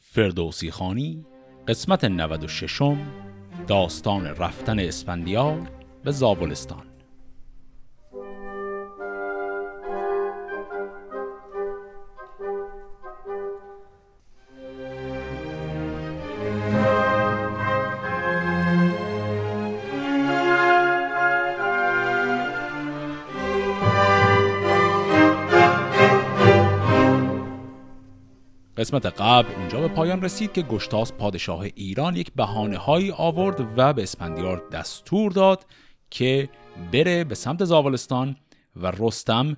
فردوسی خانی قسمت 96 داستان رفتن اسفندیار به زابلستان. قسمت قبل اینجا به پایان رسید که گشتاسپ پادشاه ایران یک بهانه‌هایی آورد و به اسفندیار دستور داد که بره به سمت زابلستان و رستم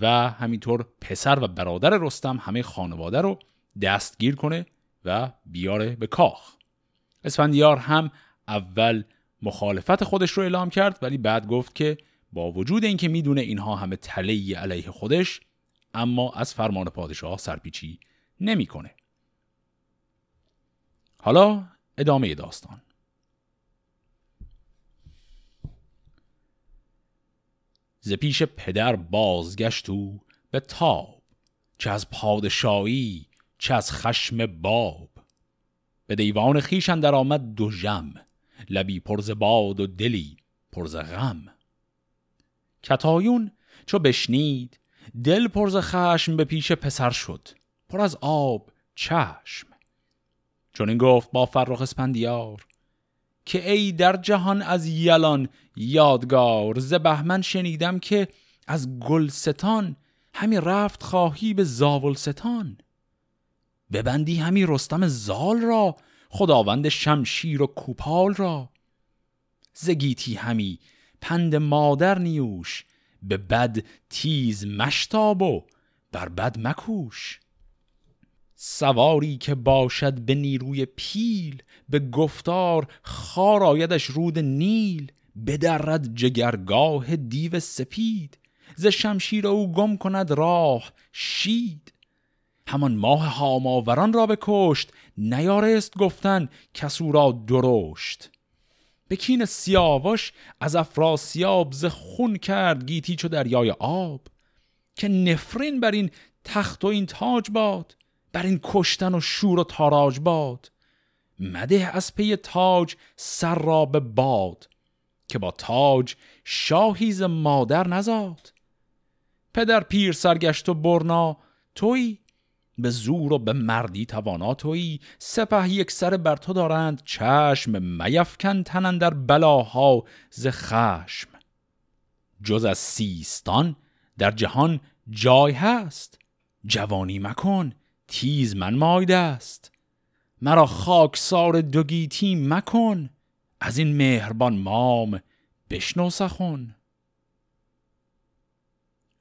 و همینطور پسر و برادر رستم همه خانواده رو دستگیر کنه و بیاره به کاخ. اسفندیار هم اول مخالفت خودش رو اعلام کرد، ولی بعد گفت که با وجود اینکه میدونه اینها همه تله علیه خودش، اما از فرمان پادشاه سرپیچی نمی‌کنه. حالا ادامه داستان. ز پیش پدر بازگشت او به تاب، چه از پادشاهی چه از خشم باب. به دیوان خویش اندر آمد دو جم، لبی پر ز باد و دلی پر ز غم. کتایون چو بشنید دل پر ز خشم، به پیش پسر شد پر از آب چشم. چون این گفت با فرخ اسفندیار که ای در جهان از یلان یادگار. ز بهمن شنیدم که از گلستان، همی رفت خواهی به زاولستان. ببندی همی رستم زال را، خداوند شمشیر و کوپال را. ز گیتی همی پند مادر نیوش، به بد تیز مشتاب و بر بد مکوش. سواری که باشد به نیروی پیل، به گفتار خار آیدش رود نیل. بدرد جگرگاه دیو سپید، ز شمشیر او گم کند راه شید. همان ماه هاماوران را بکشت، نیارست گفتن کسو را درشت. به کین سیاوش از افراسیاب، ز خون کرد گیتی چو دریای آب. که نفرین بر این تخت و این تاج باد، بر این کشتن و شور و تاراج باد. مده از پی تاج سر را به باد، که با تاج شاهی ز مادر نزاد. پدر پیر سرگشت و برنا توی، به زور و به مردی توانا توی. سپه یک سر بر تو دارند چشم، میفکن تن اندر بلاها ز خشم. جز از سیستان در جهان جای هست، جوانی مکن تیز من مایده است. مرا خاکسار دو گیتی مکن، از این مهربان مام بشنو سخن.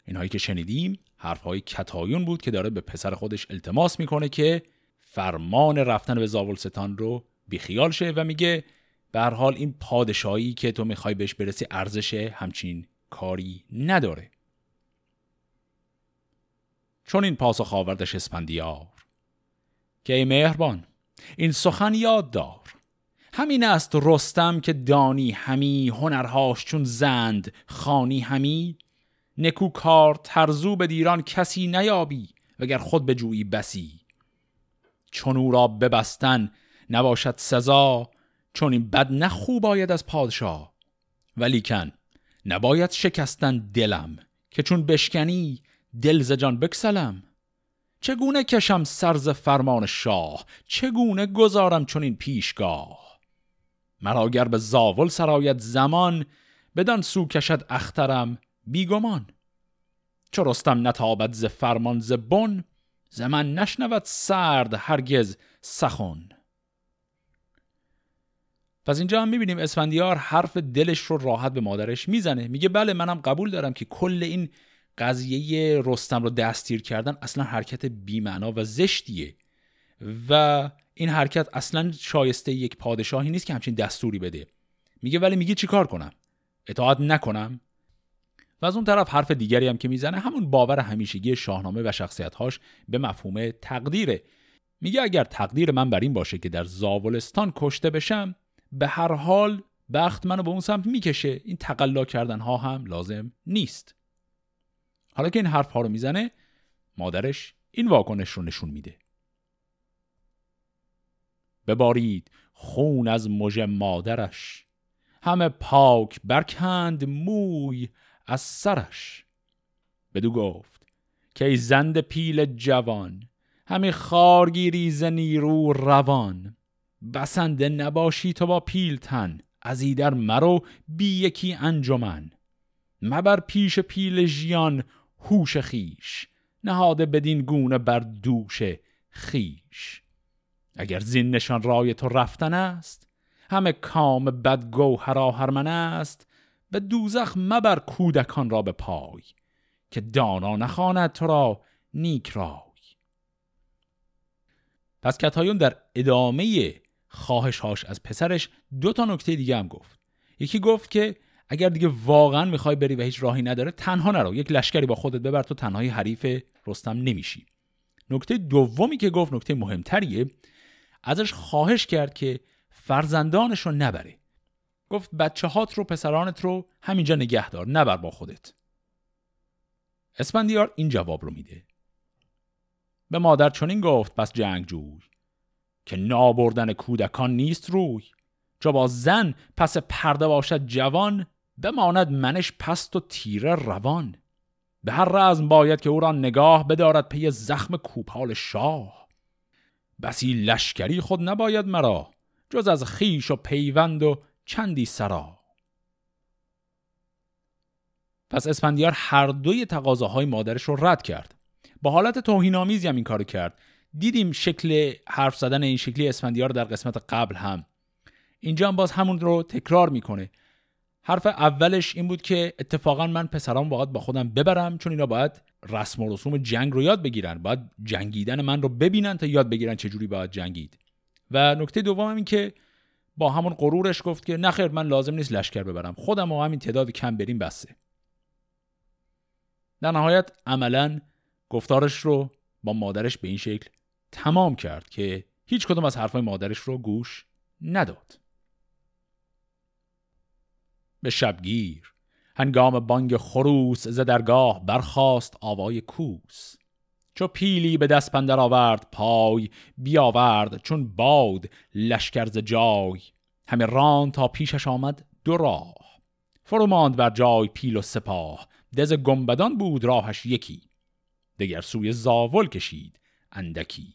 اینهایی که شنیدیم حرفهای کتایون بود که داره به پسر خودش التماس میکنه که فرمان رفتن به زاولستان رو بیخیال شه و میگه به هر حال این پادشاهی که تو میخوای بهش برسی ارزش همچین کاری نداره. چون این پاسخ آوردش اسفندیار که ای مهربان این سخن یاد دار. همین است رستم که دانی همی، هنرهاش چون زند خانی همی. نکوکار ترزو به دیران کسی نیابی، وگر خود به جویی بسی. چون او را ببستن نباشد سزا، چون این بد نخوب آید از پادشاه. ولیکن نباید شکستن دلم، که چون بشکنی دل ز جان بکسلم. چگونه کشم سرز فرمان شاه، چگونه گذارم چون این پیشگاه. مرا گر به زاول سرایت زمان، بدان سو کشد اخترم بیگمان. چو رستم نتابد ز فرمان ز بن، ز من نشنود سرد هرگز سخن. پس اینجا هم میبینیم اسفندیار حرف دلش رو راحت به مادرش میزنه، میگه بله منم قبول دارم که کل این قضیه رستم رو دستگیر کردن اصلا حرکت بی‌معنا و زشتیه و این حرکت اصلا شایسته یک پادشاهی نیست که همچین دستوری بده. میگه ولی میگه چی کار کنم؟ اطاعت نکنم؟ و از اون طرف حرف دیگری هم که میزنه همون باور همیشگی شاهنامه و شخصیت‌هاش به مفهوم تقدیره. میگه اگر تقدیر من بر این باشه که در زاولستان کشته بشم، به هر حال بخت منو به اون سمت میکشه، این تقلا کردن‌ها هم لازم نیست. حالا که این حرف ها رو میزنه مادرش این واکنش رو نشون میده. ببارید خون از مژه مادرش، همه پاک برکند موی از سرش. بدو گفت که ای زند پیل جوان، همی خارگیری ز نیرو روان. بسنده نباشی تو با پیلتن، از ایدر مرو بی یکی انجمن. مبر پیش پیل ژیان هوش خیش، نهاده بدین گونه بر دوش خیش. اگر زین نشان رای تو رفتن است، همه کام بدگوهر آهرمن است. به دوزخ مبر کودکان را به پای، که دانا نخواند تو را نیک رای. پس کتایون در ادامه خواهش‌هاش از پسرش دو تا نکته دیگه هم گفت. یکی گفت که اگر دیگه واقعا میخوای بری و هیچ راهی نداره، تنها نرو، یک لشکری با خودت ببر، تو تنهایی حریف رستم نمیشی. نکته دومی که گفت نکته مهمتریه، ازش خواهش کرد که فرزندانش رو نبره. گفت بچه هات رو، پسرانت رو همینجا نگه دار، نبر با خودت. اسفندیار این جواب رو میده. به مادر چنین گفت پس جنگجوی، که نابردن کودکان نیست روی. چو با زن پس پرده باشد جوان، بماند منش پست و تیره روان. به هر رزم باید که او را نگاه، بدارد پی زخم کوپال شاه. بسی لشکری خود نباید مرا، جز از خیش و پیوند و چندی سرا. پس اسفندیار هر دوی تقاضاهای مادرش رو رد کرد. با حالت توهین‌آمیزی هم این کارو کرد. دیدیم شکل حرف زدن این شکلی اسفندیار در قسمت قبل هم. اینجا هم باز همون رو تکرار میکنه. حرف اولش این بود که اتفاقا من پسرام باید با خودم ببرم، چون اینا باید رسم و رسوم جنگ رو یاد بگیرن، باید جنگیدن من رو ببینن تا یاد بگیرن چجوری باید جنگید. و نکته دوم این که با همون غرورش گفت که نخیر، من لازم نیست لشکر ببرم، خودم و همین تعداد کم بریم بسه. در نهایت عملاً گفتارش رو با مادرش به این شکل تمام کرد که هیچ کدوم از حرفای مادرش رو گوش نداد. به شبگیر هنگام بانگ خروس، ز درگاه برخاست آوای کوس. چو پیلی به دست پندر آورد پای، بیاورد چون باد لشکر ز جای. همه ران تا پیشش آمد دو راه، فروماند بر جای پیل و سپاه. دژ گنبدان بود راهش یکی، دگر سوی زاول کشید اندکی.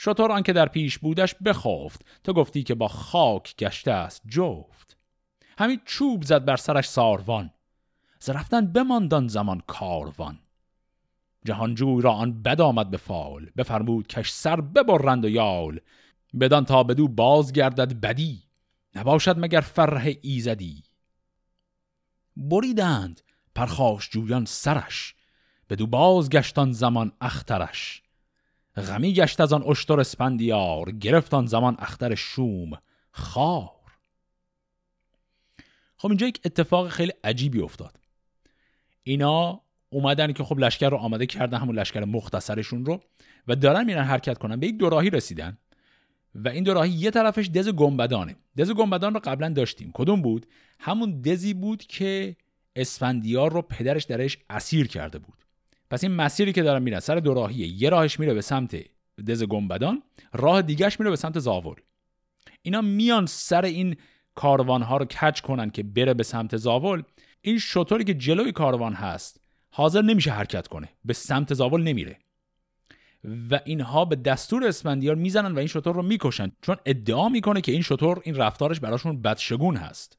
شتر آن که در پیش بودش بخفت، تو گفتی که با خاک گشته است جفت. همین چوب زد بر سرش ساروان، ز رفتن بماندان زمان کاروان. جهانجوی را آن بد آمد به فال، بفرمود کش سر ببرند و یال. بدان تا بدو باز گردد بدی، نباشد مگر فره ایزدی. بریدند پرخاش جویان سرش، بدو باز گشتان زمان اخترش. غمی گشت از آن اشتر اسفندیار، گرفتان زمان اختر شوم خار. خب اینجا یک اتفاق خیلی عجیبی افتاد. اینا اومدن که خب لشکر رو آماده کردن، همون لشکر مختصرشون رو، و دارن میرن حرکت کنن. به یک دوراهی رسیدن و این دوراهی یه طرفش دژ گنبدانه. دژ گنبدان رو قبلا داشتیم. کدوم بود؟ همون دژی بود که اسفندیار رو پدرش درش اسیر کرده بود. پس این مسیری که دارن میرن سر دوراهیه، یه راهش میره به سمت دژ گنبدان، راه دیگهش میره به سمت زاول. اینا میان سر این کاروانها رو کج کنن که بره به سمت زاول. این شطوری که جلوی کاروان هست حاضر نمیشه حرکت کنه، به سمت زاول نمیره و اینها به دستور اسفندیار میزنن و این شطور رو میکشن، چون ادعا میکنه که این شطور، این رفتارش براشون بدشگون هست.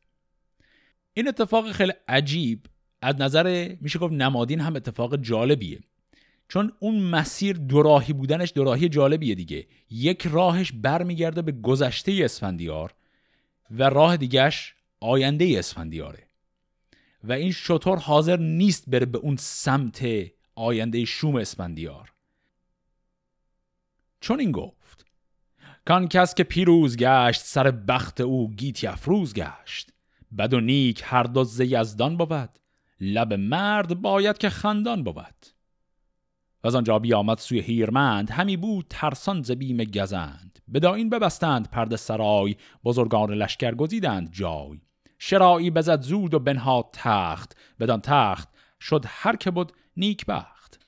این اتفاق خیلی عجیب از نظر میشه گفت نمادین هم اتفاق جالبیه، چون اون مسیر دوراهی بودنش دوراهی جالبیه دیگه. یک راهش برمیگرده به گذشته اسفندیار و راه دیگهش آینده اسفندیاره و این شطور حاضر نیست بره به اون سمت آینده شوم اسفندیار. چون این گفت کان کس که پیروز گشت، سر بخت او گیتی افروز گشت. بد و نیک هر دو ز یزدان بود، لب مرد باید که خندان بود. و از آنجا بیامد سوی هیرمند، همی بود ترسان ز بیم گزند. بداین ببستند پرده سرای، بزرگان لشکر گزیدند جای. شراعی بزد زود و بنهاد تخت، بدان تخت شد هر که بود نیک بخت.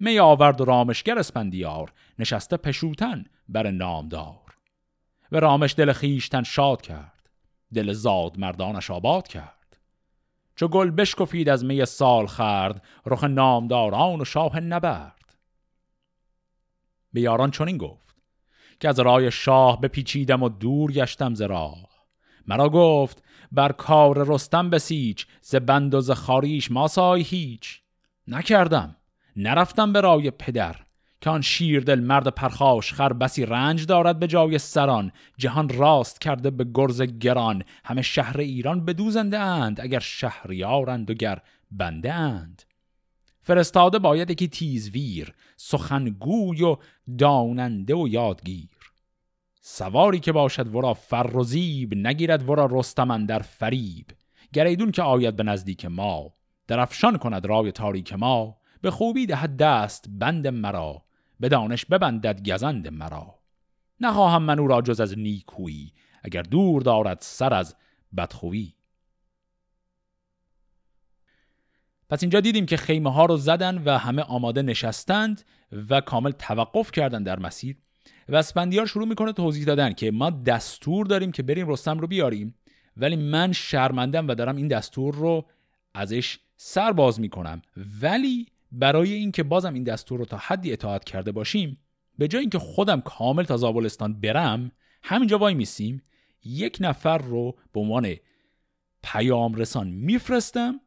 می آورد رامشگر اسفندیار، نشسته پشوتن بر نامدار. و رامش دل خیشتن شاد کرد، دل زاد مردانش آباد کرد. چو گل بشکفید از می سال خرد، رخ نامداران و شاه نبرد. به یاران چنین گفت که از رای شاه بپیچیدم و دور گشتم ز راه. مرا گفت بر کار رستم بسیچ، ز بند و ز خاریش ما سای هیچ. نکردم نرفتم به رای پدر، که آن شیردل مرد پرخاش خر بسی رنج دارد به جای سران. جهان راست کرده به گرز گران، همه شهر ایران به دوزنده اند. اگر شهریارند و گر بنده اند، فرستاده باید یکی تیزویر، سخنگوی و داننده و یادگیر. سواری که باشد ورا فر و زیب، نگیرد ورا رستم اندر فریب. گر ایدون که آید به نزدیک ما، درفشان کند رای تاریک ما. به خوبی دهد دست بند مرا، به دانش ببندد گزند مرا. نخواهم من او را جز از نیکویی، اگر دور دارد سر از بدخویی. پس اینجا دیدیم که خیمه ها رو زدن و همه آماده نشستند و کامل توقف کردن در مسیر. و اسفندیار شروع میکنه توضیح دادن که ما دستور داریم که بریم رستم رو بیاریم، ولی من شرمندم و دارم این دستور رو ازش سر باز میکنم. ولی برای این که بازم این دستور رو تا حدی اطاعت کرده باشیم، به جای اینکه خودم کامل تا زابلستان برم، همینجا وای میسیم، یک نفر رو به عنوان پیام رسان میفرستم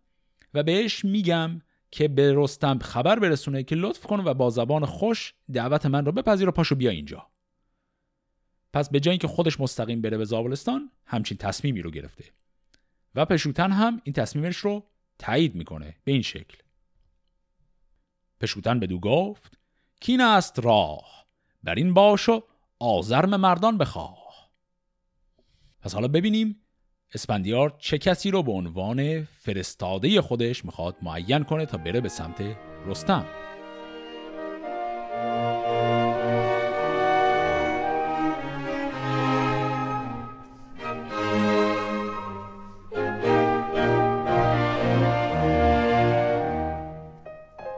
و بهش میگم که به رستم خبر برسونه که لطف کن و با زبان خوش دعوت من رو بپذیر و پاشو بیا اینجا. پس به جای اینکه خودش مستقیم بره به زابلستان، همچین تصمیمی رو گرفته و پشوتن هم این تصمیمش رو تایید میکنه به این شکل. پشوتن بدو گفت کین است راه، بر این باش و آزرم مردان بخواه. پس حالا ببینیم اسفندیار چه کسی رو به عنوان فرستاده خودش میخواد معین کنه تا بره به سمت رستم.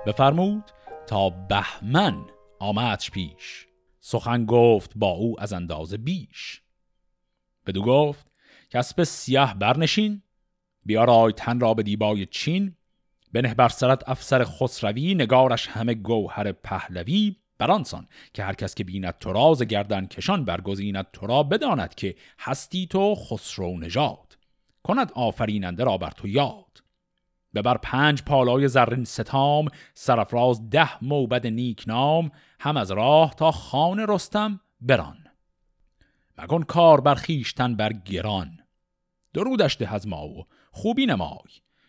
بفرمود تا بهمن آمدش پیش، سخن گفت با او از اندازه بیش. بدو گفت کسب سیاه برنشین، بیارای تن را به دیبای چین. بنه بر سرت افسر خسروی، نگارش همه گوهر پهلوی. برانسان که هر کس که بیند تو راز گردن کشان، برگزیند تو را بداند که هستی تو خسرو نژاد. کند آفریننده را بر تو یاد، ببر 5 پالای زرین ستام، سرافراز 10 موبد نیک نام. هم از راه تا خان رستم بران، مگن کار برخیشتن بر گران. درودش ده از ما و خوبی نمای،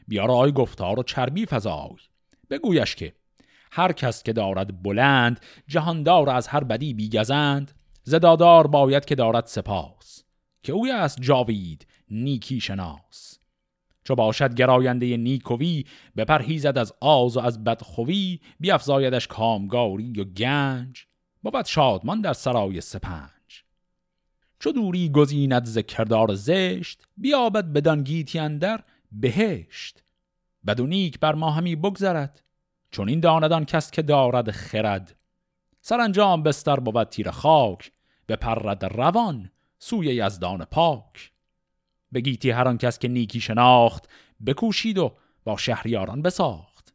بیارای گفتار و چربی فزای. بگویش که هر کس که دارد بلند، جهاندار از هر بدی بیگزند. زدادار باید که دارد سپاس، که اوی است جاوید نیکی شناس. چو باشد گراینده نیکوی، بپرهیزد از آز و از بدخوی. بیفزایدش کامگاری و گنج، بابد شادمان در سرای سپنج. چو دوری گزیند ز کردار زشت، بیابد بدان گیتی اندر بهشت. بد و نیک بر ما همی بگذرد، چون این داند آن کس که دارد خرد. سرانجام بستر بود تیر خاک، بپرد روان سوی یزدان پاک. به گیتی هر آن کس که نیکی شناخت، بکوشید و با شهریاران بساخت.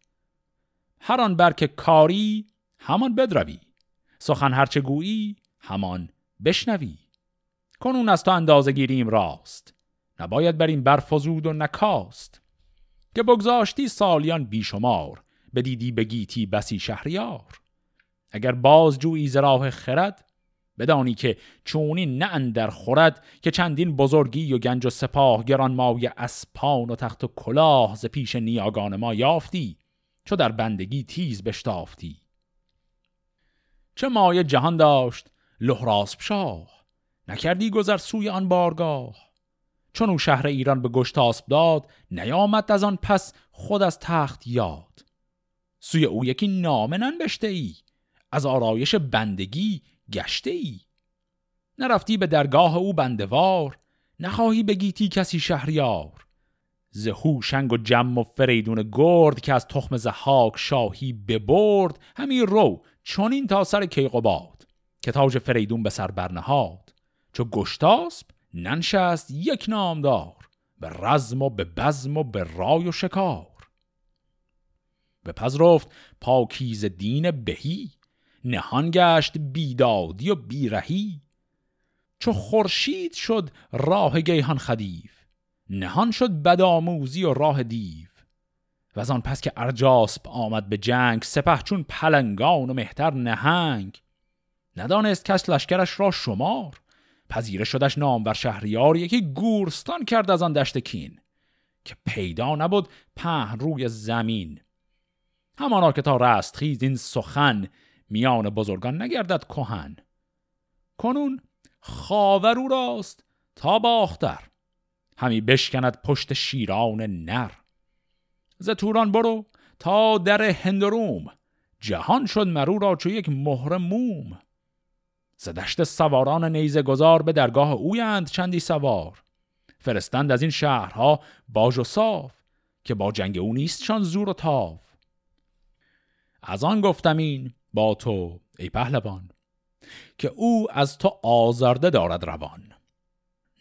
هر آن بر که کاری همان بدروی، سخن هرچه گویی همان بشنوی. کنون از تو اندازه گیریم راست، نباید بر این برفزود و نکاست. که بگذاشتی سالیان بیشمار، بدیدی بگیتی بسی شهریار. اگر باز جویی ز راه خرد، بدانی که چونین نه اندر خورد. که چندین بزرگی و گنج و سپاه، گرانمایه اسپان و تخت و کلاه. ز پیش نیاگان ما یافتی، چو در بندگی تیز بشتافتی. چه مایه جهان داشت لهراسب شاه، نکردی گذر سوی آن بارگاه. چون او شهر ایران به گشتاسپ داد، نیامد از آن پس خود از تخت یاد. سوی او یکی نامه ننبشته ای، از آرایش بندگی گشته ای. نرفتی به درگاه او بندوار، نخواهی بگیتی کسی شهریار. ز هوشنگ و جم و فریدون گرد، که از تخم زهاک شاهی ببرد. همی رو چون این تا سر کیقباد، که تاج فریدون به سر برنهاد. چو گشتاسپ ننشست یک نامدار، به رزم و به بزم و به رای و شکار. بپذرفت پاکیز دین بهی، نهان گشت بیدادی و بیرهی. چو خورشید شد راه گیهان خدیف، نهان شد بدآموزی و راه دیو. و آن پس که ارجاسپ آمد به جنگ، سپه چون پلنگان و مهتر نهنگ. ندانست کس لشکرش را شمار، پذیره شدش نامور شهریار. یکی گورستان کرد از آن دشت کین، که پیدا نبود پهن روی زمین. همانا که تا رستخیز این سخن، میان بزرگان نگردد کهن. کنون خاور او راست تا باختر، همی بشکند پشت شیران نر. ز توران برو تا در هندروم، جهان شد مرو را چو یک مهر موم. ز دشت سواران نیزه گذار، به درگاه اویند چندی سوار. فرستند از این شهرها باج و صاف، که با جنگ او نیستشان زور و تاف. از آن گفتم این با تو ای پهلوان، که او از تو آزرده دارد روان.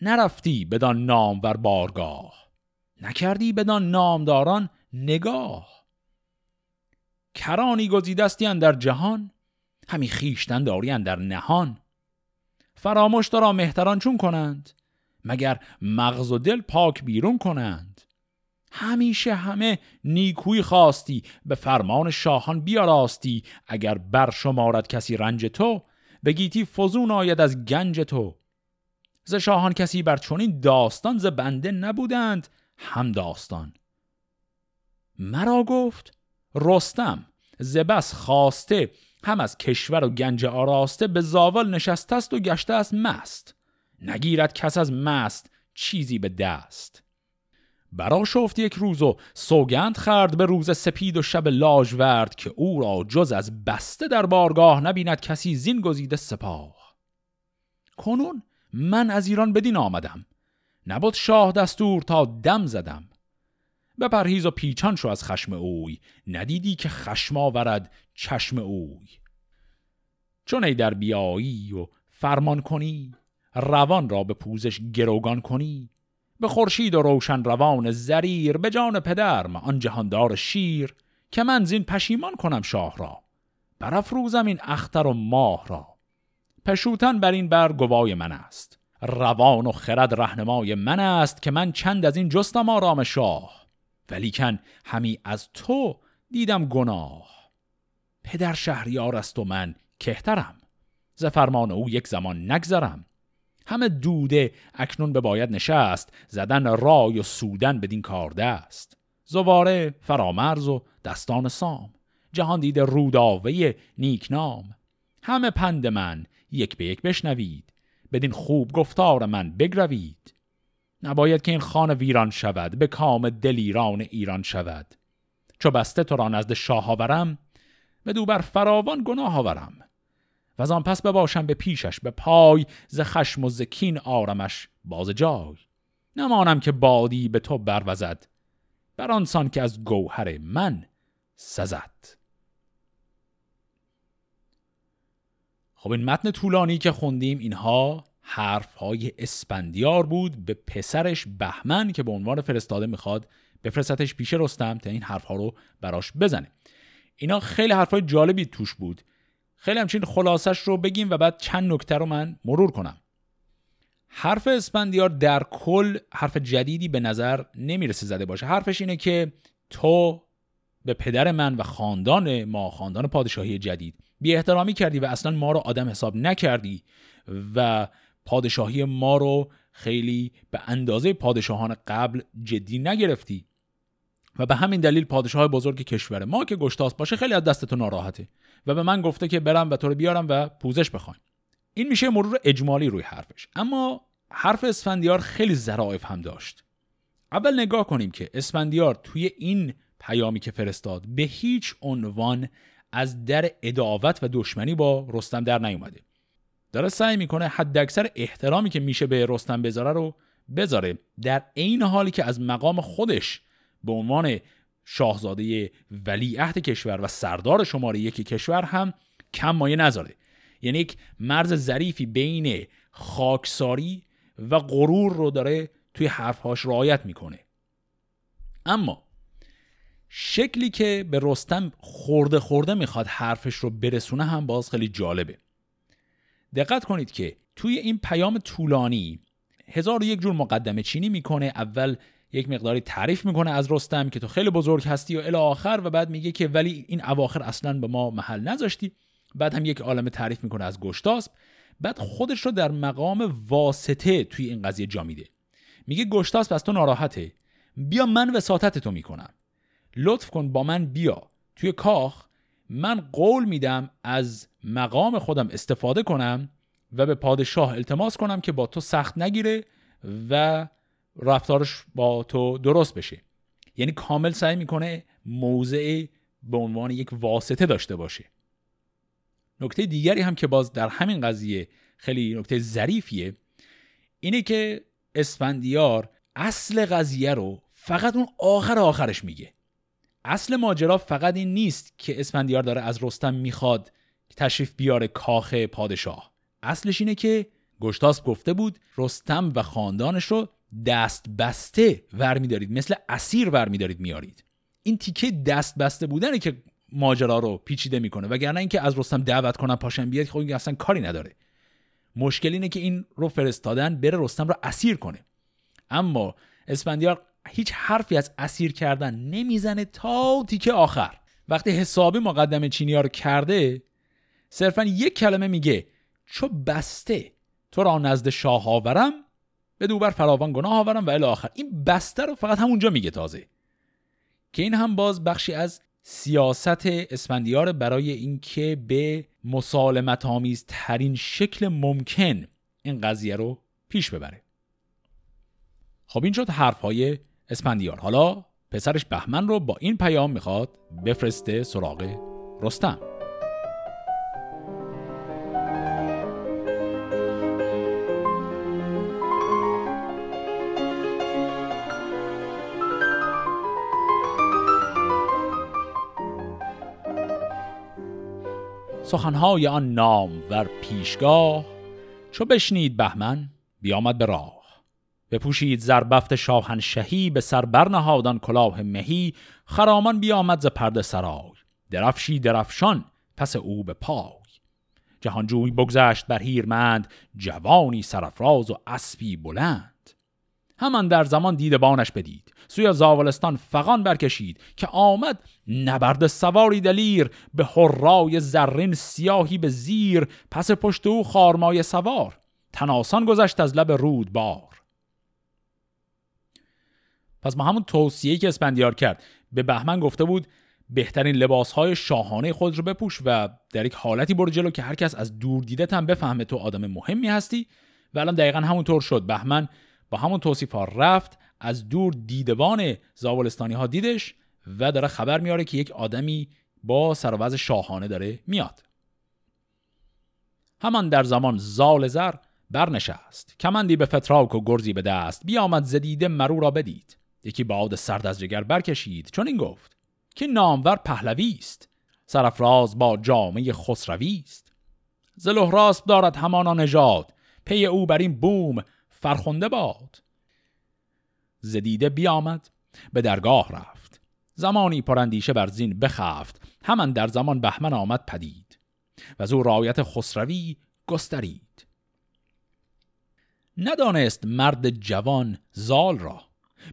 نرفتی بدان نامور بارگاه، نکردی بدان نامداران نگاه. کرانی گزیدستی اندر جهان، همی خویشتن داری اندر نهان. فراموش تو را مهتران چون کنند، مگر مغز و دل پاک بیرون کنند. همیشه همه نیکویی خواستی، به فرمان شاهان بیاراستی. اگر بر شمارد کسی رنج تو، به گیتی فزون آید از گنج تو. ز شاهان کسی بر چنین داستان، ز بنده نبودند هم داستان. مرا گفت رستم ز بس خواسته، هم از کشور و گنج آراسته. به زاول نشسته است و گشته است مست، نگیرد کس از مست چیزی به دست. برا شفت یک روز و سوگند خورد، به روز سپید و شب لاژورد. که او را جز از بسته در بارگاه، نبیند کسی زین گزیده سپاه. کنون من از ایران بدین آمدم، نبود شاه دستور تا دم زدم. به پرهیز و پیچان شو از خشم اوی، ندیدی که خشم آورد چشم اوی. چون ای در بیایی و فرمان کنی، روان را به پوزش گروگان کنی. به خورشید و روشن روان زریر، به جان پدرم آن جهاندار شیر. که من زین پشیمان کنم شاه را، برافروزم این اختر و ماه را. پشوتن بر این بر گوای من است، روان و خرد رهنمای من است. که من چند از این جستم آرام شاه، ولیکن همی از تو دیدم گناه. پدر شهریار است و من کهترم، ز فرمان او یک زمان نگذرم. همه دوده اکنون بباید نشست، زدن رای و سودن بدین کار دست. زواره فرامرز و دستان سام، جهان دیده رودابه نیکنام. همه پند من یک به یک بشنوید، بدین خوب گفتار من بگروید. نباید که این خان ویران شود، به کام دلیران ایران شود. چو بسته تو را نزد شاه آورم، بدو بر فراوان گناه آورم. و زان پس بباشم به پیشش به پای، ز خشم و ز کین آرمش باز جای. نمانم که بادی به تو بروزد، بر آنسان که از گوهر من سزد. خب این متن طولانی که خوندیم، اینها حرفهای اسفندیار بود به پسرش بهمن که به عنوان فرستاده میخواد بفرستش پیش رستم تا این حرفها رو براش بزنه. اینا خیلی حرفهای جالبی توش بود. خیلی همچین خلاصش رو بگیم و بعد چند نکته رو من مرور کنم. حرف اسفندیار در کل حرف جدیدی به نظر نمیرسه زده باشه. حرفش اینه که تو به پدر من و خاندان ما، خاندان پادشاهی جدید، بی احترامی کردی و اصلا ما رو آدم حساب نکردی و پادشاهی ما رو خیلی به اندازه پادشاهان قبل جدی نگرفتی و به همین دلیل پادشاه بزرگ کشور ما که گشتاسپ باشه خیلی از دستتون ناراحته و به من گفته که برم و تو رو بیارم و پوزش بخوایم. این میشه مرور اجمالی روی حرفش. اما حرف اسفندیار خیلی ظرافت هم داشت. اول نگاه کنیم که اسفندیار توی این پیامی که فرستاد به هیچ عنوان از در عداوت و دشمنی با رستم در نیومده. داره سعی میکنه حد اکثر احترامی که میشه به رستم بذاره رو بذاره، در عین حالی که از مقام خودش به عنوان شاهزاده ولیعهد کشور و سردار شماره 1 کشور هم کم مایه نذاره. یعنی یک مرز ظریفی بین خاکساری و غرور رو داره توی حرفهاش رعایت میکنه. اما شکلی که به رستم خورده خورده میخواد حرفش رو برسونه هم باز خیلی جالبه. دقت کنید که توی این پیام طولانی هزار و یک جور مقدمه چینی میکنه. اول یک مقداری تعریف میکنه از رستم که تو خیلی بزرگ هستی و الی آخر، و بعد میگه که ولی این اواخر اصلا به ما محل نذاشتی. بعد هم یک عالمه تعریف میکنه از گشتاسپ. بعد خودش رو در مقام واسطه توی این قضیه جا میده. میگه گشتاسپ از تو ناراحته، بیا من وساطت تو میکنم، لطف کن با من بیا توی کاخ، من قول میدم از مقام خودم استفاده کنم و به پادشاه التماس کنم که با تو سخت نگیره و رفتارش با تو درست بشه. یعنی کامل سعی میکنه موضعی به عنوان یک واسطه داشته باشه. نکته دیگری هم که باز در همین قضیه خیلی نکته ظریفیه اینه که اسفندیار اصل قضیه رو فقط اون آخرش میگه. اصل ماجرا فقط این نیست که اسفندیار داره از رستم میخواد تشریف بیاره کاخ پادشاه. اصلش اینه که گشتاسپ گفته بود رستم و خاندانش رو دست بسته ور میدارید، مثل اسیر ور میدارید میارید. این تیکه دست بسته بودنه که ماجرا رو پیچیده میکنه، وگرنه اینکه از رستم دعوت کنن پاشن بیاد خب این اصلا کاری نداره. مشکل اینه که این رو فرستادن بره رستم رو اسیر کنه. اما اسفندیار هیچ حرفی از اسیر کردن نمیزنه تا تیکه آخر. وقتی حسابی مقدمه چینی ها رو کرده، صرفا یک کلمه میگه چو بسته تو را نزد شاه آورم، به دوبر فراوان گناه آورم و الی آخر. این بسته رو فقط همونجا میگه تازه، که این هم باز بخشی از سیاست اسفندیار برای اینکه به مسالمت آمیز ترین شکل ممکن این قضیه رو پیش ببره. خب این شد حرفهای اسفندیار. حالا پسرش بهمن رو با این پیام میخواد بفرسته سراغ رستم. سخنهای آن نامور پیشگاه، چو بشنید بهمن بیامد به راه. بپوشید زربفت شاهنشهی، به سر برنهادان کلاه مهی، خرامان بیامد ز پرده سرای، درفشی درفشان پس او به پای. جهانجوی بگذشت بر هیرمند، جوانی سرافراز و اسبی بلند. همان در زمان دیدبانش بدید، سوی زاولستان فغان برکشید، که آمد نبرد سواری دلیر، به هرای زرین سیاهی به زیر، پس پشت او خارمای سوار، تناسان گذشت از لب رود بار. پس ما همون توصیه‌ای که اسفندیار کرد به بهمن گفته بود بهترین لباس‌های شاهانه خود رو بپوش و در یک حالتی برو جلو که هر کس از دور دیدت هم بفهمه تو آدم مهمی هستی، و الان دقیقاً همونطور شد. بهمن با همون توصیف‌ها رفت، از دور دیدبان زابلستانی‌ها دیدش و داره خبر میاره که یک آدمی با سر و وضع شاهانه داره میاد. همان در زمان زال زر برنشست، کمندی به فتراک و گرزی به دست، بیامد زدیده مرو را بدید. یکی باد سرد از جگر برکشید، چون این گفت که نامور پهلویست، سرافراز با جامعه خسرویست. ز لهراسب دارد همانا نژاد، پی او بر این بوم فرخنده باد. زدیده بیامد به درگاه رفت، زمانی پرندیشه بر زین بخفت. همان در زمان بهمن آمد پدید، و از او رایت خسروی گسترید. ندانست مرد جوان زال را،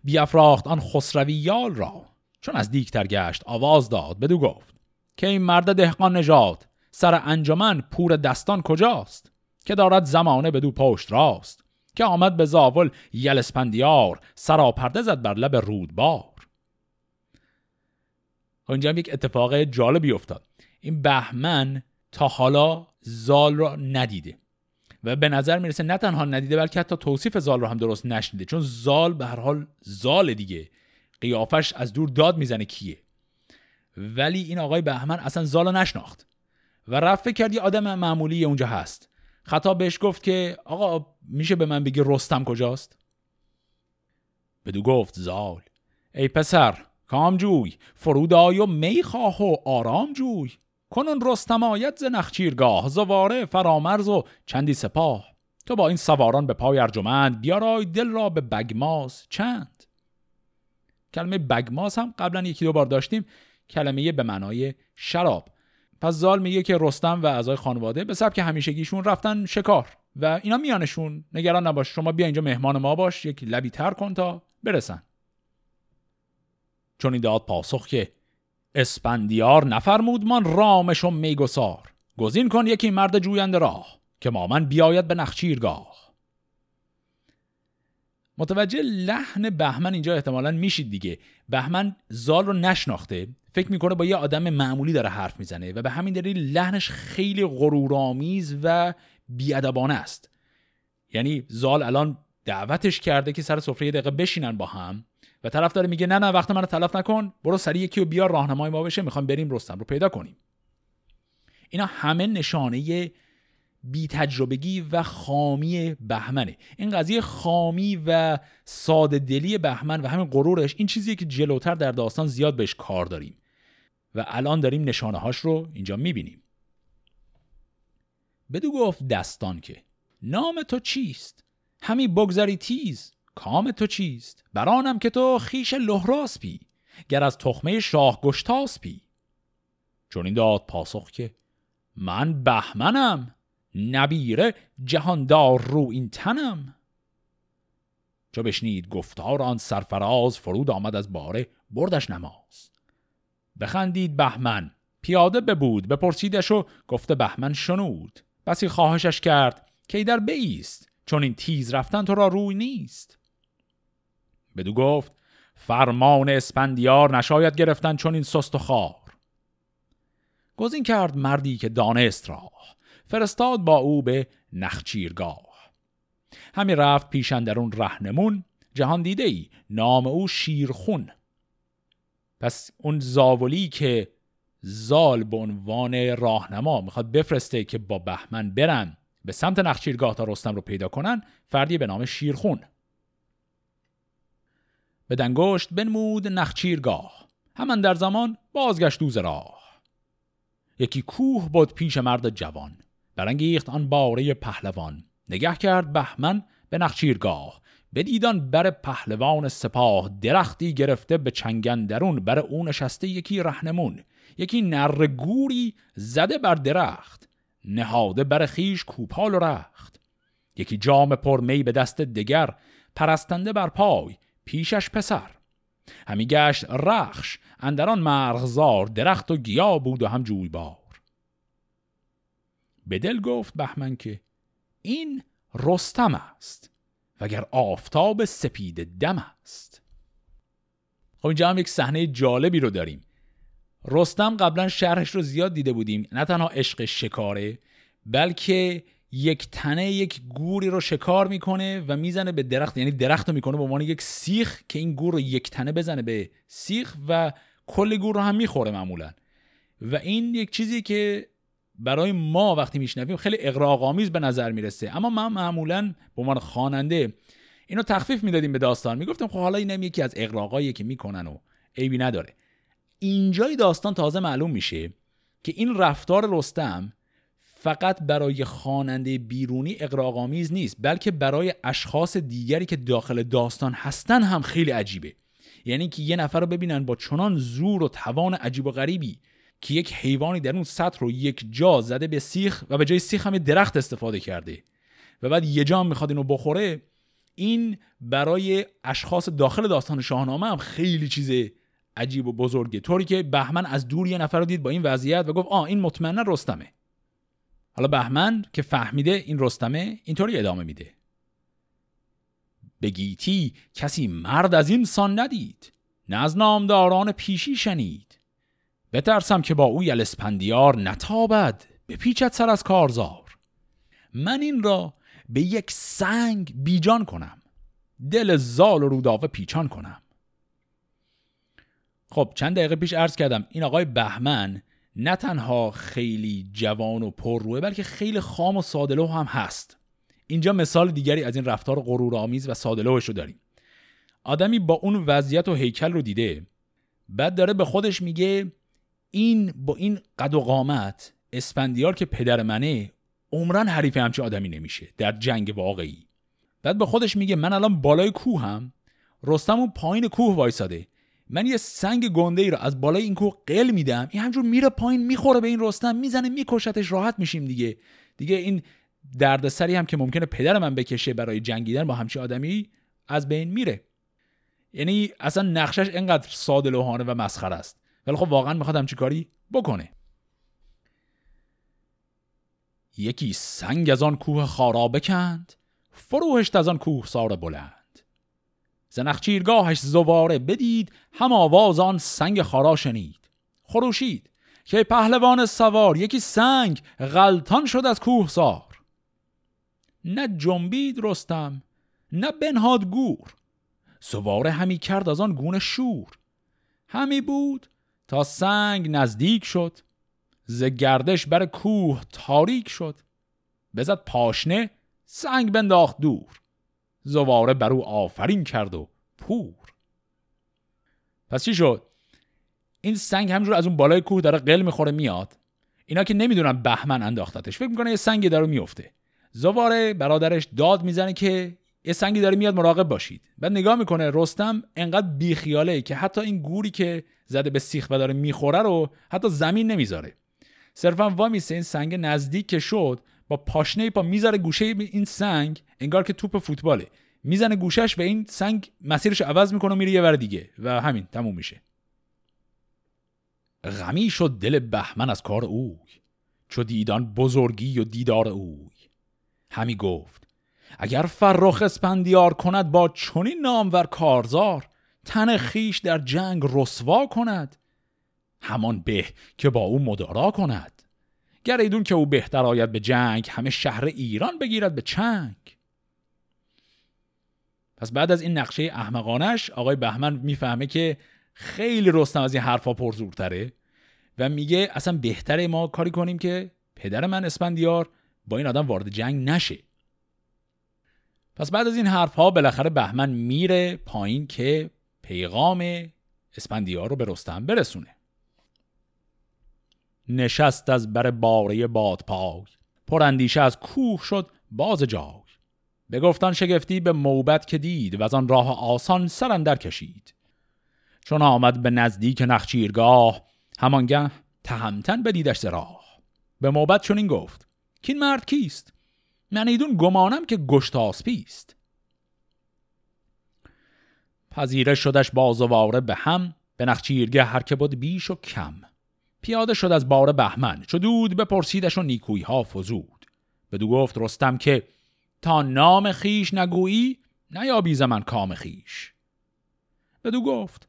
بیافراخت آن خسروی یال را. چون از دیکتر گشت آواز داد، بدو گفت که این مرد دهقان نژاد، سر انجمن پور دستان کجاست؟ که دارد زمانه بدو پشت راست، که آمد به زاول یل اسفندیار، سراپرده زد بر لب رودبار. اونجا هم یک اتفاق جالبی افتاد. این بهمن تا حالا زال را ندیده و به نظر میرسه نه تنها ندیده بلکه حتی توصیف زال رو هم درست نشنیده، چون زال به هر حال زال دیگه، قیافش از دور داد میزنه کیه. ولی این آقای بهمن اصلا زال رو نشناخت و رفت فکر کرد یه آدم معمولی اونجا هست. خطاب بهش گفت که آقا میشه به من بگی رستم کجاست؟ بدو گفت زال ای پسر کامجوی، فرود آی و میخواه و آرام جوی. کنون رستم آید ز نخچیرگاه، زواره فرامرز و چندی سپاه. تو با این سواران به پای ارجمند، بیارای دل را به بگماس چند. کلمه بگماس هم قبلا یکی دو بار داشتیم، کلمه به معنای شراب. پس زال میگه که رستم و اعضای خانواده به سبک همیشگیشون رفتن شکار و اینا میانشون، نگران نباش، شما بیا اینجا مهمان ما باش، یک لبی تر کن تا برسن. چون این داد پاسخ که اسفندیار نفرمود من رامش و میگسار، گزین کن یکی مرد جویند راه، که ما من بیاید به نخچیرگاه. متوجه لحن بهمن اینجا احتمالاً میشید دیگه. بهمن زال رو نشناخته، فکر میکنه با یه آدم معمولی داره حرف میزنه و به همین دلیل لحنش خیلی غرورآمیز و بیادبانه است. یعنی زال الان دعوتش کرده که سر سفره یه دقیقه بشینن با هم و طرف داره میگه نه وقت منو تلف نکن، برو سریع یکی رو بیار راهنمای ما بشه، میخوام بریم رستم رو پیدا کنیم. اینا همه نشانه بی تجربگی و خامی بهمنه. این قضیه خامی و ساده دلی بهمن و همین غرورش، این چیزیه که جلوتر در داستان زیاد بهش کار داریم و الان داریم نشانه هاش رو اینجا میبینیم. بدو گفت دستان که نام تو چیست، همی بگذری تیز کام تو چیست، برانم که تو خیش لهراسبی، گر از تخمه شاه گشتاسپی. چون این داد پاسخ که من بهمنم، نبیره جهاندار رو این تنم. چو بشنید گفتار آن سرفراز، فرود آمد از باره بردش نماز. بخندید بهمن پیاده ببود، بپرسیدش و گفته بهمن شنود. بسی خواهشش کرد که ای در بیست، چون این تیز رفتن تو را روی نیست. بدو گفت فرمان اسفندیار، نشاید گرفتن چون این سست و خار. گزین کرد مردی که دانست راه، فرستاد با او به نخچیرگاه. همی رفت پیش اندرون رهنمون، جهان دیده ای نام او شیرخون. پس اون زاولی که زال به عنوان راهنما میخواد بفرسته که با بهمن برن به سمت نخچیرگاه تا رستم رو پیدا کنن، فردی به نام شیرخون. به دنگشت بنمود نخچیرگاه، همان در زمان بازگشت دوز راه. یکی کوه بود پیش مرد جوان، برانگیخت آن باره پهلوان. نگه کرد بهمن به نخچیرگاه، بدیدان بر پهلوان سپاه. درختی گرفته به چنگندرون، بر اون نشسته یکی رهنمون. یکی نره گوری زده بر درخت، نهاده بر خیش کوپال و رخت. یکی جام پر می به دست دگر، پرستنده بر پای پیشش پسر. همی گشت رخش اندران مرغزار، درخت و گیا بود و هم جویبار. به دل گفت بهمن که این رستم است، وگر آفتاب سپید دم است. خب اینجا هم یک صحنه جالبی رو داریم. رستم قبلا شرحش رو زیاد دیده بودیم، نه تنها عشق شکاره بلکه یک تنه یک گوری رو شکار میکنه و میزنه به درخت، یعنی درخت رو میکنه به عنوان یک سیخ که این گور رو یک تنه بزنه به سیخ و کل گور رو هم میخوره معمولا. و این یک چیزی که برای ما وقتی میشنویم خیلی اغراق‌آمیز به نظر میرسه، اما من معمولا به عنوان خواننده اینو تخفیف میدادیم به داستان، میگفتم خب حالا اینم یکی از اغراقایی که میکنن و عیبی نداره. اینجای داستان تازه معلوم میشه که این رفتار رستم فقط برای خواننده بیرونی اغراق‌آمیز نیست، بلکه برای اشخاص دیگری که داخل داستان هستن هم خیلی عجیبه. یعنی که یه نفر رو ببینن با چنان زور و توان عجیب و غریبی که یک حیوانی در اون سطح رو یک جا زده به سیخ و به جای سیخ هم درخت استفاده کرده و بعد یه جا هم میخواد اینو بخوره، این برای اشخاص داخل داستان شاهنامه هم خیلی چیز عجیب و بزرگه، طوری که بهمن از دور یه نفر رو دید با این وضعیت و گفت این مطمئنا رستمه. حالا بهمن که فهمیده این رستمه، اینطوری ادامه میده. بگیتی کسی مرد از این سان ندید، نه از نامداران پیشی شنید. بترسم که با او یل اسپندیار، نتابد به پیچت سر از کارزار. من این را به یک سنگ بیجان کنم، دل زال و رودابه پیچان کنم. خب چند دقیقه پیش عرض کردم این آقای بهمن نه تنها خیلی جوان و پرروه، بلکه خیلی خام و ساده‌لوح هم هست. اینجا مثال دیگری از این رفتار غرورآمیز و ساده‌لوحش رو داریم. آدمی با اون وضعیت و هیکل رو دیده، بعد داره به خودش میگه این با این قد و قامت اسفندیار که پدر منه، عمرن حریف همچین آدمی نمیشه در جنگ واقعی. بعد به خودش میگه من الان بالای کوه هم، رستم اون پایین کوه وایساده، من یه سنگ گنده ای رو از بالای این کوه قل میدم، این همجور میره پایین میخوره به این رستم، میزنه میکشتش، راحت میشیم دیگه. این دردسری هم که ممکنه پدر من بکشه برای جنگیدن با همچین آدمی از بین میره. یعنی اصلا نقشش اینقدر ساده لوحانه و مسخره است، ولی خب واقعا میخواد همچین کاری بکنه. یکی سنگ از آن کوه خارا بکند، فروهشت از آن کوه سار بلند. ز نخچیرگاهش زواره بدید، هم آواز آن سنگ خارا شنید. خروشید که پهلوان سوار، یکی سنگ غلطان شد از کوه سار. نه جنبید رستم نه بنهاد گور، سواره همی کرد از آن گونه شور. همی بود تا سنگ نزدیک شد، ز گردش بر کوه تاریک شد. بزد پاشنه سنگ بنداخت دور، زواره بر او آفرین کرد و پور. پس چی شد؟ این سنگ همینجور از اون بالای کوه داره قل میخوره میاد. اینا که نمیدونن بهمن انداختتش، فکر میکنه یه سنگی داره میفته. زواره برادرش داد میزنه که یه سنگی داره میاد، مراقب باشید. بعد نگاه میکنه رستم انقدر بیخیاله که حتی این گوری که زده به سیخ و داره میخوره رو حتی زمین نمیذاره، صرفا وامیسه. این سنگ نزدیک که شد با پاشنه پا میذاره گوشه این سنگ، انگار که توپ فوتباله، میزنه گوشش و این سنگ مسیرش عوض میکنه و میره یه ور دیگه و همین تموم میشه. غمی شد دل بهمن از کار اوی، چو دیدان بزرگی و دیدار اوی. همی گفت اگر فرخ اسفندیار کند با چنین نامور کارزار، تن خیش در جنگ رسوا کند، همان به که با او مدارا کند. گر ایدون که او بهتر آید به جنگ، همه شهر ایران بگیرد به چنگ. پس بعد از این نقشه احمقانش آقای بهمن میفهمه که خیلی رستم از این حرفا پرزورتره و میگه اصلا بهتره ما کاری کنیم که پدر من اسفندیار با این آدم وارد جنگ نشه. پس بعد از این حرف ها بالاخره بهمن میره پایین که پیغام اسفندیار رو به رستم برسونه. نشست از بر باره بادپای، پراندیشه از کوه شد باز جای. بگفتن شگفتی به موبت که دید، و از آن راه آسان سر اندر کشید. چون آمد به نزدیک نخچیرگاه، همانگه تهمتن بدیدش ز راه. به موبت چون این گفت کین مرد کیست؟ من ایدون گمانم که گشتاسپیست. پذیره شدش بازواره به هم، به نخچیرگه هر که بود بیش و کم. پیاده شد از باره بهمن چو دود، بپرسیدش و نیکویی ها فزود. بدو گفت رستم که تا نام خیش نگویی، نیابی ز من کام خیش. بدو گفت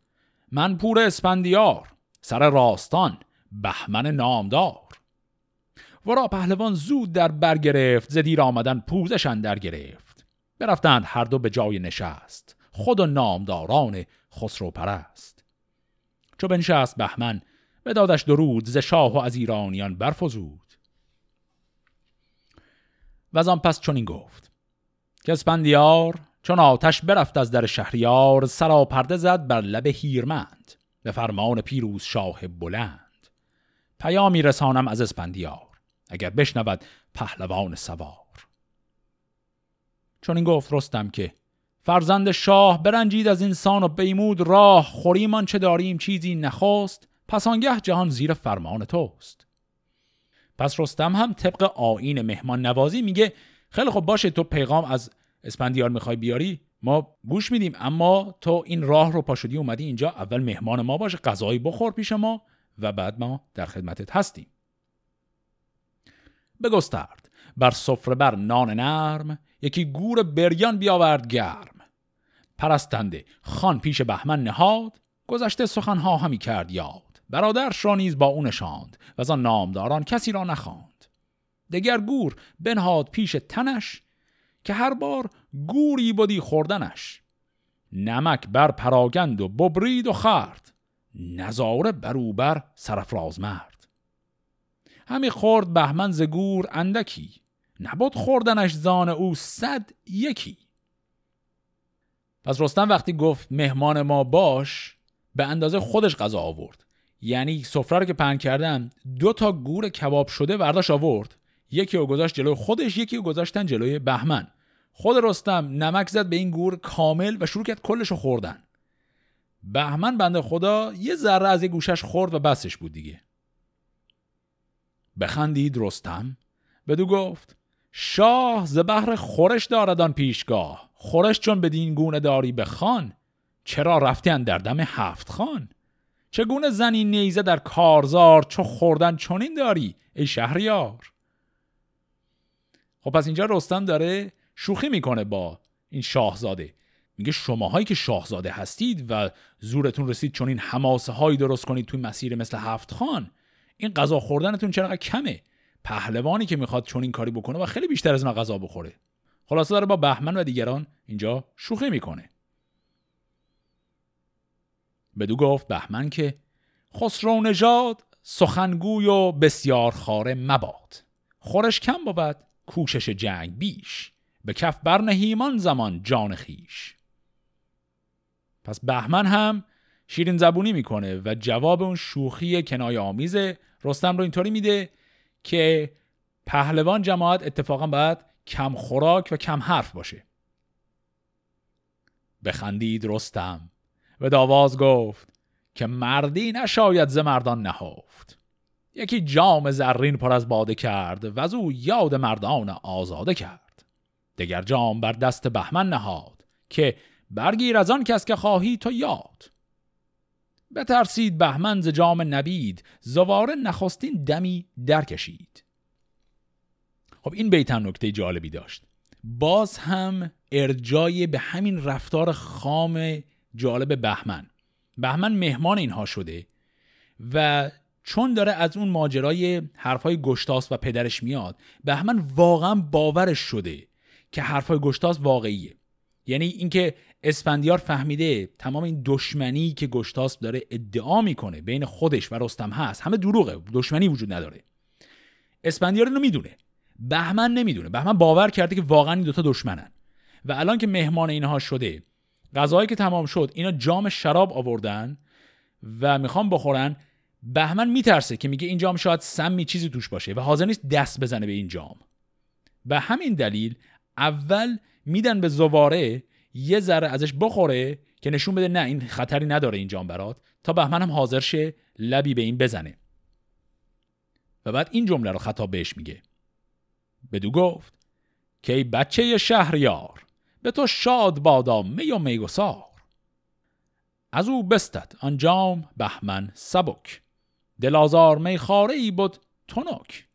من پور اسفندیار، سر راستان بهمن نامدار. ورا پهلوان زود در برگرفت، زدیر آمدن پوزش اندر گرفت. برفتند هر دو به جای نشست، خود و نامداران خسرو پرست. چو بنشست بهمن بدادش درود، ز شاه و از ایرانیان برفزود. و زان پس چنین گفت که اسفندیار چون آتش برفت از در شهریار، سرا پرده زد بر لب هیرمند، به فرمان پیروز شاه بلند. پیامی رسانم از اسفندیار، اگر بشنود پهلوان سوار. چون این گفت رستم که فرزند شاه، برنجید از انسان و بیمود راه. خوریمان چه داریم چیزی نخواست، پس آنگه جهان زیر فرمان توست. پس رستم هم طبق آیین مهمان نوازی میگه خیلی خب باشه، تو پیغام از اسفندیار میخوای بیاری، ما گوش میدیم، اما تو این راه رو پاشدی اومدی اینجا، اول مهمان ما باشه، غذایی بخور پیش ما و بعد ما در خدمتت هستیم. بگسترد بر سفره بر نان نرم، یکی گور بریان بیاورد گرم. پرستنده خان پیش بهمن نهاد، گذشته سخنها همی کرد یاد. برادرش را نیز با او نشاند، و از آن نامداران کسی را نخواند. دگر گور بنهاد پیش تنش، که هر بار گوری بودی خوردنش. نمک بر پراگند و ببرید و خرد، نظاره بروبر سرفراز مرد. همی خورد بهمن ز گور اندکی، نبود خوردنش زان او صد یکی. پس رستم وقتی گفت مهمان ما باش، به اندازه خودش غذا آورد. یعنی سفره رو که پهن کردن، 2 تا گور کباب شده برداشت آورد، یکی رو گذاشت جلوی خودش، یکی رو گذاشتن جلوی بهمن. خود رستم نمک زد به این گور کامل و شروع کرد کلش رو خوردن. بهمن بنده خدا یه ذره از یه گوشش خورد و بسش بود دیگه. بخندید رستم بدو گفت شاه ز بهر خورش داردان پیشگاه، خورش چون بدین گونه داری بخان، چرا رفتی اندر دم هفت خان؟ چگونه زنی نیزه در کارزار، چو خوردن چنین داری ای شهریار. خب پس اینجا رستم داره شوخی میکنه با این شاهزاده، میگه شماهایی که شاهزاده هستید و زورتون رسید چنین حماسه هایی درست کنید توی مسیر مثل هفت خان، این غذا خوردنتون چرا کمه؟ پهلوانی که میخواد چنین کاری بکنه و خیلی بیشتر از اون غذا بخوره. خلاصه داره با بهمن و دیگران اینجا شوخی میکنه. بدو گفت بهمن که خسرو نژاد سخنگوی و بسیار خاره مباد، خورش کم بود کوشش جنگ بیش، به کف برنهیمان زمان جان خیش. پس بهمن هم شیرین زبونی میکنه و جواب اون شوخی کنایه آمیز رستم رو اینطوری میده که پهلوان جماعت اتفاقا باید کم خوراک و کم حرف باشه. بخندید رستم و داواز گفت که مردی نشاید ز مردان نهافت، یکی جام زرین پر از باده کرد و از او یاد مردان آزاده کرد. دگر جام بر دست بهمن نهاد که برگیر از آن کس که خواهی تو یاد. بترسید بهمن ز جام نبید، زواره نخستین دمی در کشید. خب این بیت هم نکته جالبی داشت، باز هم ارجای به همین رفتار خام جالب بهمن. بهمن مهمان اینها شده و چون داره از اون ماجرای حرفای گشتاسپ و پدرش میاد، بهمن واقعا باورش شده که حرفای گشتاسپ واقعیه. یعنی اینکه اسفندیار فهمیده تمام این دشمنی که گشتاسپ داره ادعا میکنه بین خودش و رستم هست، همه دروغه، دشمنی وجود نداره. اسفندیار اینو میدونه، بهمن نمیدونه. بهمن باور کرده که واقعا این دوتا دشمنن و الان که مهمان اینها شده، غذایی که تمام شد اینا جام شراب آوردن و میخوان بخورن. بهمن میترسه که میگه این جام شاید سمی چیزی توش باشه و حاضر نیست دست بزنه به این جام. به همین دلیل اول میدن به زواره یه ذره ازش بخوره که نشون بده نه این خطری نداره این جام برات، تا بهمن هم حاضر شه لبی به این بزنه. و بعد این جمله رو خطاب بهش میگه، بدو گفت که ای بچه شهریار، به تو شاد بادا می و میگسار. از او بستد آن جام بهمن سبک، دلازار می خاره ای بود تنک.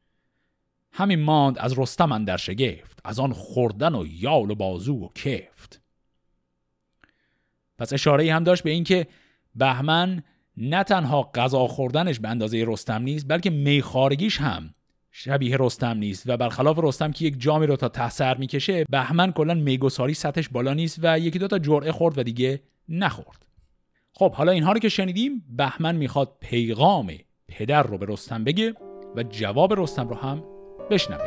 همین ماند از رستم اندر شگفت، از آن خوردن و یال و بازو و کفت. پس اشاره‌ای هم داشت به این که بهمن نه تنها غذا خوردنش به اندازه رستم نیست، بلکه میخارگیش هم شبیه رستم نیست و برخلاف رستم که یک جامی رو تا ته سر میکشه، بهمن کلا میگساری سطحش بالا نیست و یکی دوتا جرعه خورد و دیگه نخورد. خب حالا اینها رو که شنیدیم، بهمن میخواد پیغام پدر رو به رستم بگه و جواب رستم رو هم بشنوه.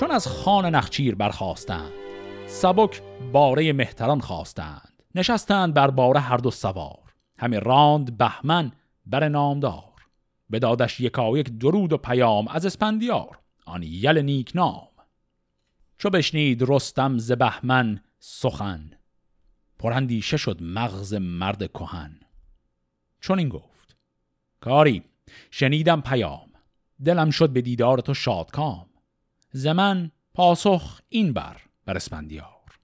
چون از خان نخچیر برخواستند، سبک باره مهتران خواستند، نشستند بر باره هر دو سوار. همه راند بهمن بر نامدار، بدادش یکایک درود و پیام از اسفندیار آن یل نیک نام. چو بشنید رستم ز بهمن سخن، پراندیشه شد مغز مرد کهن. چون این گفت کاری شنیدم پیام، دلم شد به دیدار تو شادکام. زمن پاسخ این بر اسفندیار،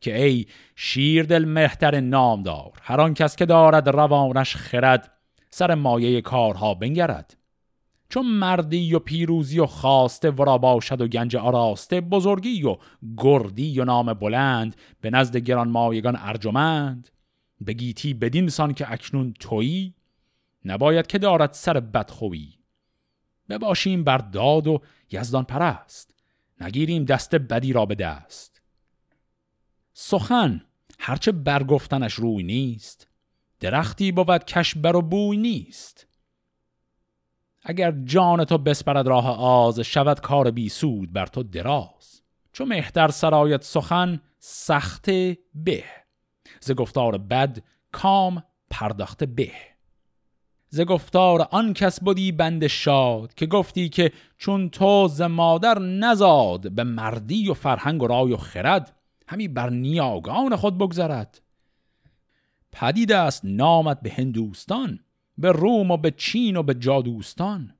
که ای شیر دل مهتر نامدار، هر آن کس که دارد روانش خرد، سر مایه کارها بنگرد. چون مردی و پیروزی و خواسته، ورا باشد و گنج آراسته. بزرگی و گردی و نام بلند، به نزد گران مایگان ارجمند. بگیتی بدین سان که اکنون تویی، نباید که دارد سر بدخویی. بباشیم بر داد و یزدان پرست، نگیریم دست بدی را به دست. سخن هرچه برگفتنش روی نیست، درختی بود کش بر و بوی نیست. اگر جان تو بسپرد راه آز، شود کار بی سود بر تو دراز. چو مهتر سرایت سخن سخت به، ز گفتار بد کام پرداخت به. ز گفتار آن کس بودی بند شاد، که گفتی که چون تو ز مادر نزاد. به مردی و فرهنگ و رای و خرد، همی بر نیاگان خود بگذرد. پدید است نامت به هندوستان، به روم و به چین و به جادوستان.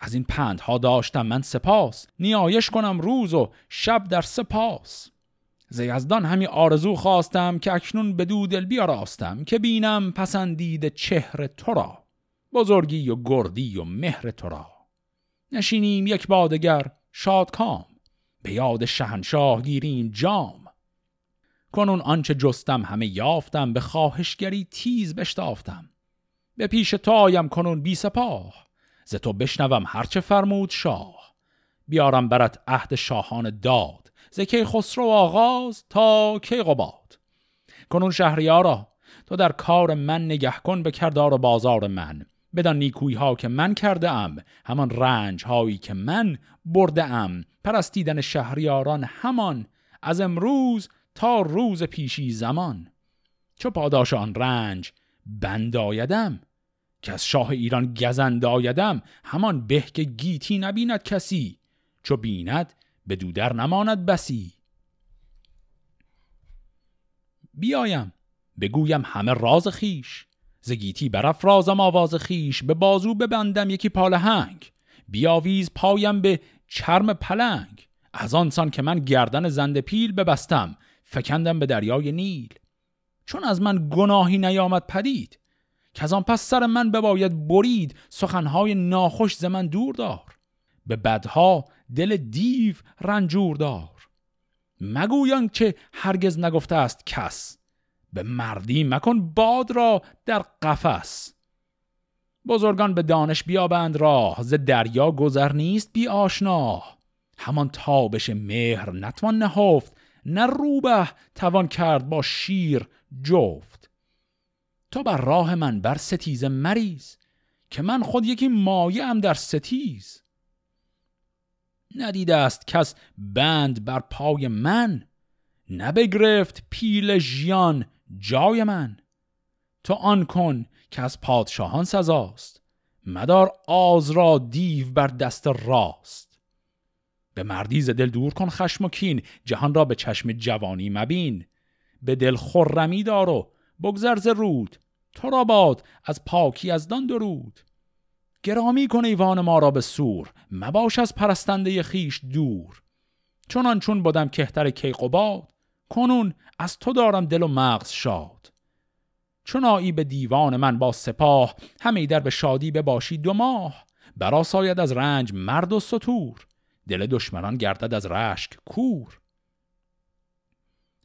از این پندها داشتم من سپاس، نیایش کنم روز و شب در سپاس. ز یزدان همی آرزو خواستم، که اکنون بدو دل بیاراستم. که بینم پسندید چهر تو را، بزرگی و گردی و مهر تو را. نشینیم یک بادگر شادکام، به یاد شهنشاه گیریم جام. کنون آنچه جستم همه یافتم، به خواهشگری تیز بشتافتم. به پیش تو آیم کنون بی سپاه، ز تو بشنوم هرچه فرمود شاه. بیارم برات عهد شاهان داد، ز کیخسرو آغاز تا کیقباد. کنون شهریارا تو در کار من نگه کن، به کردار و بازار من. بدان نیکویی ها که من کرده ام، همان رنج هایی که من برده ام. پرستیدن شهریاران همان، از امروز تا روز پیشی زمان. چو پاداش آن رنج بند آیدم، که از شاه ایران گزند آیدم. همان به که گیتی نبیند کسی، چو بیند به دودر نماند بسی. بیایم بگویم همه راز خیش، ز گیتی برافرازم آواز خیش. به بازو ببندم یکی پالهنگ، بیاویز پایم به چرم پلنگ. از آنسان که من گردن زنده پیل ببستم، فکندم به دریای نیل. چون از من گناهی نیامد پدید، که از آن پس سر من بباید برید. سخنهای ناخوش ز من دور دار، به بدها دل دیو رنجور دار. مگویان که هرگز نگفته است کس، به مردی مکن باد را در قفس. بزرگان به دانش بیابند راه، ز دریا گذر نیست بی آشنا. همان تابش مهر نتوان نهفت، نه روبه توان کرد با شیر جفت. تو بر راه من بر ستیز مریز، که من خود یکی مایه ام در ستیز. ندیده است کس بند بر پای من، نبگرفت پیل ژیان جای من. تو آن کن که از پادشاهان سزاست، مدار آز را دیو بر دست راست. به مردی ز دل دور کن خشم و کین، جهان را به چشم جوانی مبین. به دل خرمی دار و بگذر ز رود، تو را باد از پاکی از دان درود. گرامی کن ایوان ما را به سور، مباش از پرستنده خیش دور. چنان چون بودم کهتر کیقباد، کنون از تو دارم دل و مغز شاد. چون آیی به دیوان من با سپاه، همی در به شادی بباشی دو ماه. برا ساید از رنج مرد و ستور، دل دشمنان گردد از رشک کور.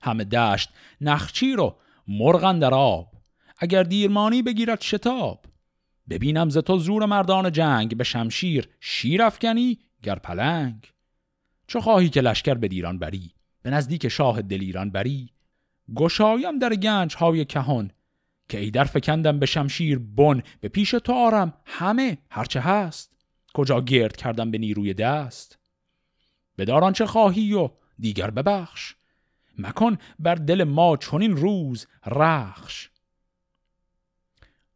همه دشت نخچیر و مرغ اندر آب، اگر دیرمانی بگیرد شتاب. ببینم ز تو زور مردان جنگ، به شمشیر شیر افکنی گر پلنگ. چو خواهی که لشکر به دیران بری، به نزدیک شاه دلیران بری. گشایم در گنج های کهان، که ای در فکندم به شمشیر بن. به پیش تو آرم همه هرچه هست، کجا گرد کردم به نیروی دست. بدار آنچه خواهی و دیگر ببخش، مکن بر دل ما چنین روز رخش.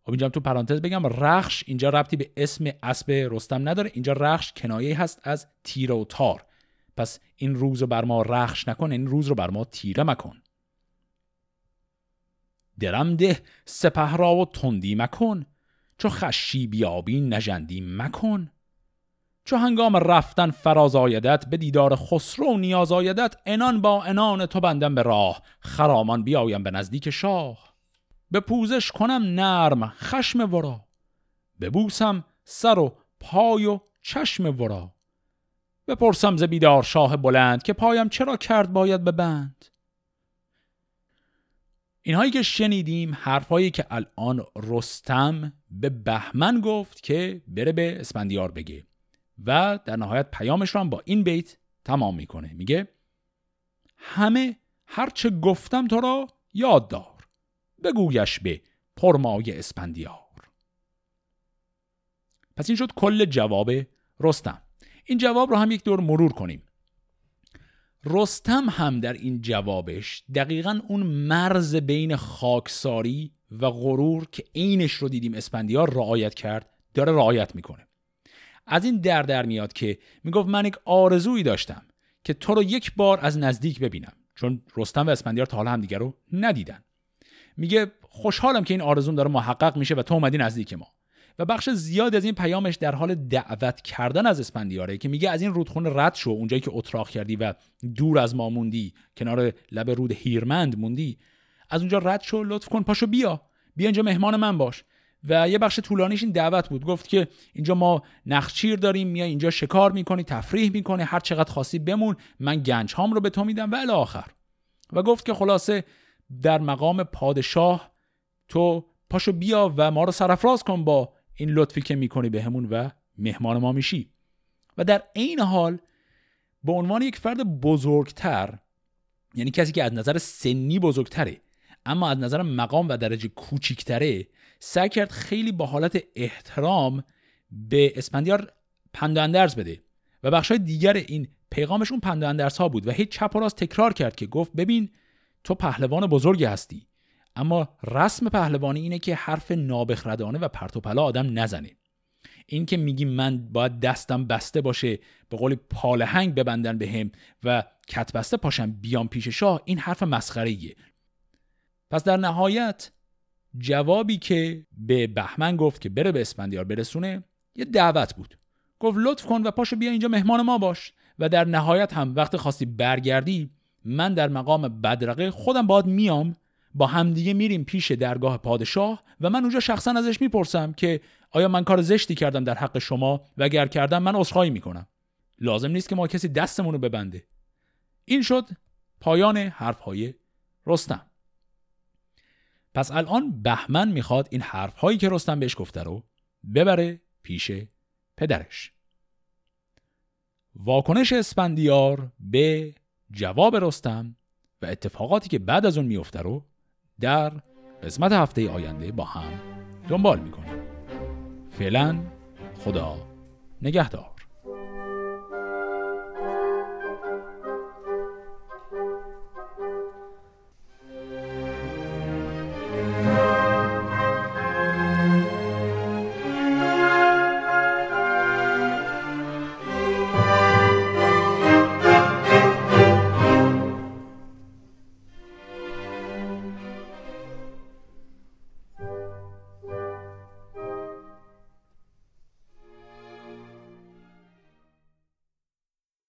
خب اینجا تو پرانتز بگم رخش اینجا ربطی به اسم اسب رستم نداره. اینجا رخش کنایه هست از تیر و تار. پس این روز رو بر ما رخش نکن، این روز رو بر ما تیره مکن. درم ده سپه را و تندی مکن، چو خشی بیابی نژندی مکن. چو هنگام رفتن فراز آیدت، به دیدار خسرو نیاز آیدت. انان با انان تو بندم به راه، خرامان بیایم به نزدیک شاه. به پوزش کنم نرم خشم ورا، ببوسم سر و پای و چشم ورا. بپرسم ز بیدار شاه بلند، که پایم چرا کرد باید ببند. اینهایی که شنیدیم حرفایی که الان رستم به بهمن گفت که بره به اسفندیار بگه و در نهایت پیامش رو هم با این بیت تمام میکنه. میگه همه هرچه گفتم تو را یاد دار، بگویش به پرمایه اسفندیار. پس این شد کل جواب رستم. این جواب رو هم یک دور مرور کنیم. رستم هم در این جوابش دقیقاً اون مرز بین خاکساری و غرور که عینش رو دیدیم اسفندیار رعایت کرد داره رعایت میکنه. از این در میاد که میگفت من یک آرزویی داشتم که تو رو یک بار از نزدیک ببینم، چون رستم و اسفندیار تا حالا هم دیگر رو ندیدن. میگه خوشحالم که این آرزوم داره محقق میشه و تو اومدی نزدیک ما. و بخش زیاد از این پیامش در حال دعوت کردن از اسفندیاره که میگه از این رودخونه رد شو، اونجایی که اتراق کردی و دور از ما موندی، کنار لب رود هیرمند موندی، از اونجا رد شو، لطف کن پاشو بیا اینجا مهمان من باش. و یه بخش طولانیش این دعوت بود، گفت که اینجا ما نخچیر داریم، میای اینجا شکار میکنی، تفریح میکنی، هر چقدر خاصی بمون، من گنجهام رو به تو میدم و الی آخر. و گفت که خلاصه در مقام پادشاه تو پاشو بیا و ما رو سرفراز کن با این لطفی که میکنی بهمون و مهمان ما میشی. و در این حال به عنوان یک فرد بزرگتر، یعنی کسی که از نظر سنی بزرگتره اما از نظر مقام و درجه کوچیکتره، سعی کرد خیلی با حالت احترام به اسفندیار پند و اندرز بده و بخشای دیگر این پیغامش اون پند و اندرز ها بود و هیچ چپ و راست تکرار کرد که گفت ببین تو پهلوان بزرگی هستی، اما رسم پهلوانی اینه که حرف نابخردانه و پرت و پلا آدم نزنه. این که میگی من باید دستم بسته باشه، به قول پالهنگ ببندن بهم و کت بسته پاشم بیام پیش شاه، این حرف مسخره‌ایه. پس در نهایت جوابی که به بهمن گفت که بره به اسفندیار برسونه یه دعوت بود، گفت لطف کن و پاشو بیا اینجا مهمان ما باش و در نهایت هم وقت خاصی برگردی من در مقام بدرقه خودم باید میام، با همدیگه میریم پیش درگاه پادشاه و من اونجا شخصا ازش میپرسم که آیا من کار زشتی کردم در حق شما و اگر کردم من عذرخواهی میکنم، لازم نیست که ما کسی دستمونو ببنده. این شد پایان حرفهای رستم. پس الان بهمن میخواد این حرفهایی که رستم بهش گفته رو ببره پیش پدرش. واکنش اسفندیار به جواب رستم و اتفاقاتی که بعد از اون میفته رو در قسمت هفته آینده با هم دنبال میکنیم. فعلا خدا نگهدار.